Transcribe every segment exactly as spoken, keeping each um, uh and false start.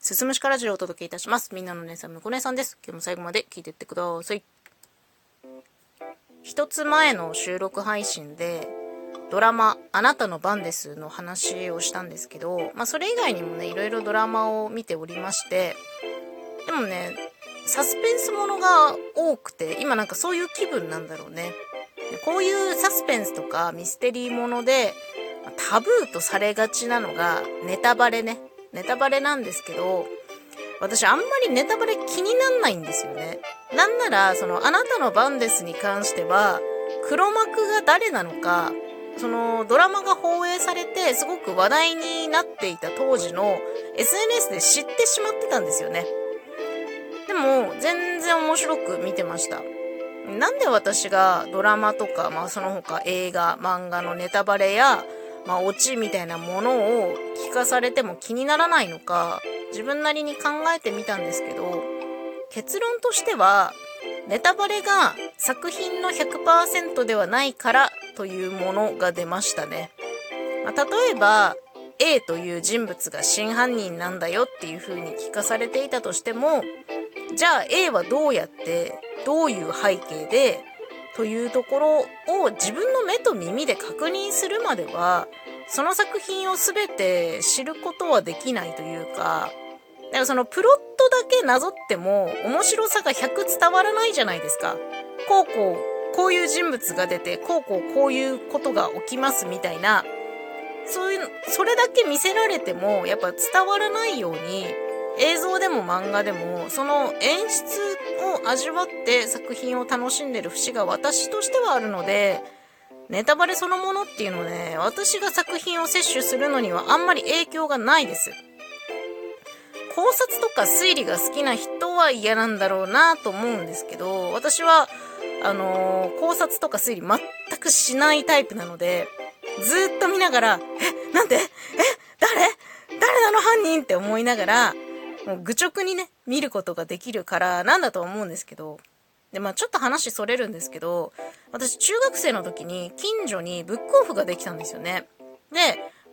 すすむしかラジオをお届けいたします。みんなの姉さん、むこ姉さんです。今日も最後まで聞いてってください。一つ前の収録配信でドラマあなたの番ですの話をしたんですけど、まあそれ以外にもね、いろいろドラマを見ておりまして、でもね、サスペンスものが多くて、今なんかそういう気分なんだろうね。こういうサスペンスとかミステリーものでタブーとされがちなのがネタバレね。ネタバレなんですけど、私あんまりネタバレ気になんないんですよね。なんならそのあなたの番ですに関しては、黒幕が誰なのか、そのドラマが放映されてすごく話題になっていた当時の エスエヌエス で知ってしまってたんですよね。でも全然面白く見てました。なんで私がドラマとか、まあその他映画、漫画のネタバレや、まあオチみたいなものを聞かされても気にならないのか、自分なりに考えてみたんですけど、結論としては、ネタバレが作品の ひゃくパーセント ではないからというものが出ましたね。まあ、例えば A という人物が真犯人なんだよっていう風に聞かされていたとしても、じゃあ A はどうやってどういう背景でというところを自分の目と耳で確認するまでは、その作品を全て知ることはできないというか、だからそのプロットだけなぞっても面白さがひゃく伝わらないじゃないですか。こうこうこういう人物が出て、こうこうこういうことが起きますみたいな、そういうそれだけ見せられてもやっぱ伝わらないように、映像でも漫画でもその演出を味わって作品を楽しんでる節が私としてはあるので、ネタバレそのものっていうのね、私が作品を摂取するのにはあんまり影響がないです。考察とか推理が好きな人は嫌なんだろうなと思うんですけど、私はあのー、考察とか推理全くしないタイプなので、ずっと見ながら、え、なんで、え、誰誰なの犯人って思いながら、もう愚直にね、見ることができるからなんだと思うんですけど。で、まぁ、あ、ちょっと話それるんですけど、私中学生の時に近所にブックオフができたんですよね。で、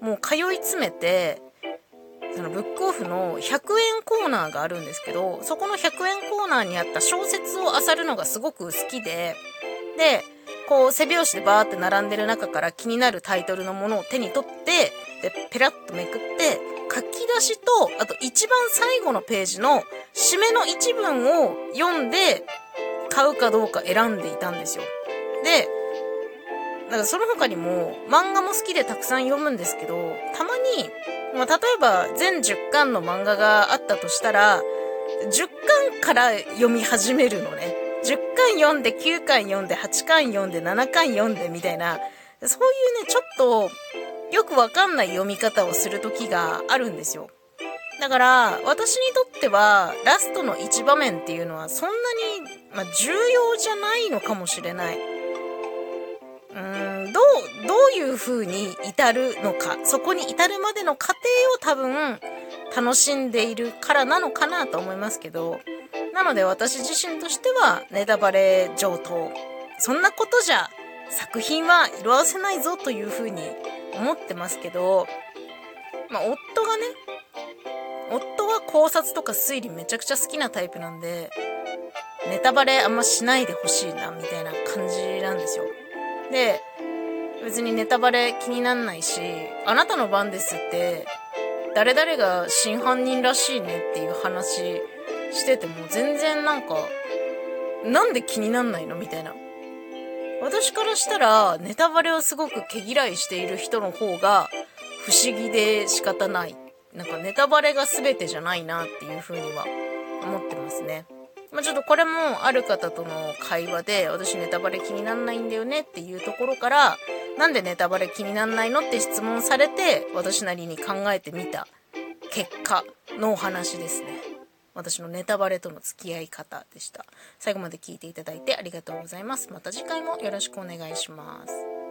もう通い詰めて、そのブックオフのひゃくえんコーナーがあるんですけど、そこのひゃくえんコーナーにあった小説を漁るのがすごく好きで、で、こう背拍子でバーって並んでる中から気になるタイトルのものを手に取って、で、ペラッとめくって、書き出しと、あと一番最後のページの締めの一文を読んで、買うかどうか選んでいたんですよ。で、だからその他にも漫画も好きでたくさん読むんですけど、たまに、まあ、例えば全じゅっかんの漫画があったとしたら、じゅっかんから読み始めるのね。じゅっかん読んで、きゅうかん読んで、はちかん読んで、ななかん読んでみたいな、そういうね、ちょっとよくわかんない読み方をする時があるんですよ。だから私にとってはラストの一場面っていうのはそんなに、まあ、重要じゃないのかもしれない。うーん、どう、どういう風に至るのか、そこに至るまでの過程を多分楽しんでいるからなのかなと思いますけど、なので私自身としてはネタバレ上等、そんなことじゃ作品は色あせないぞという風に思ってますけど、まあ夫がね、夫は考察とか推理めちゃくちゃ好きなタイプなんで、ネタバレあんましないでほしいなみたいな感じなんですよ。で、別にネタバレ気になんないし、あなたの番ですって誰々が真犯人らしいねっていう話してても全然なんか、なんで気になんないのみたいな。私からしたらネタバレをすごく毛嫌いしている人の方が不思議で仕方ない。なんかネタバレが全てじゃないなっていうふうには思ってますね。まあ、ちょっとこれもある方との会話で、私ネタバレ気になんないんだよねっていうところから、なんでネタバレ気になんないのって質問されて、私なりに考えてみた結果のお話ですね。私のネタバレとの付き合い方でした。最後まで聞いていただいてありがとうございます。また次回もよろしくお願いします。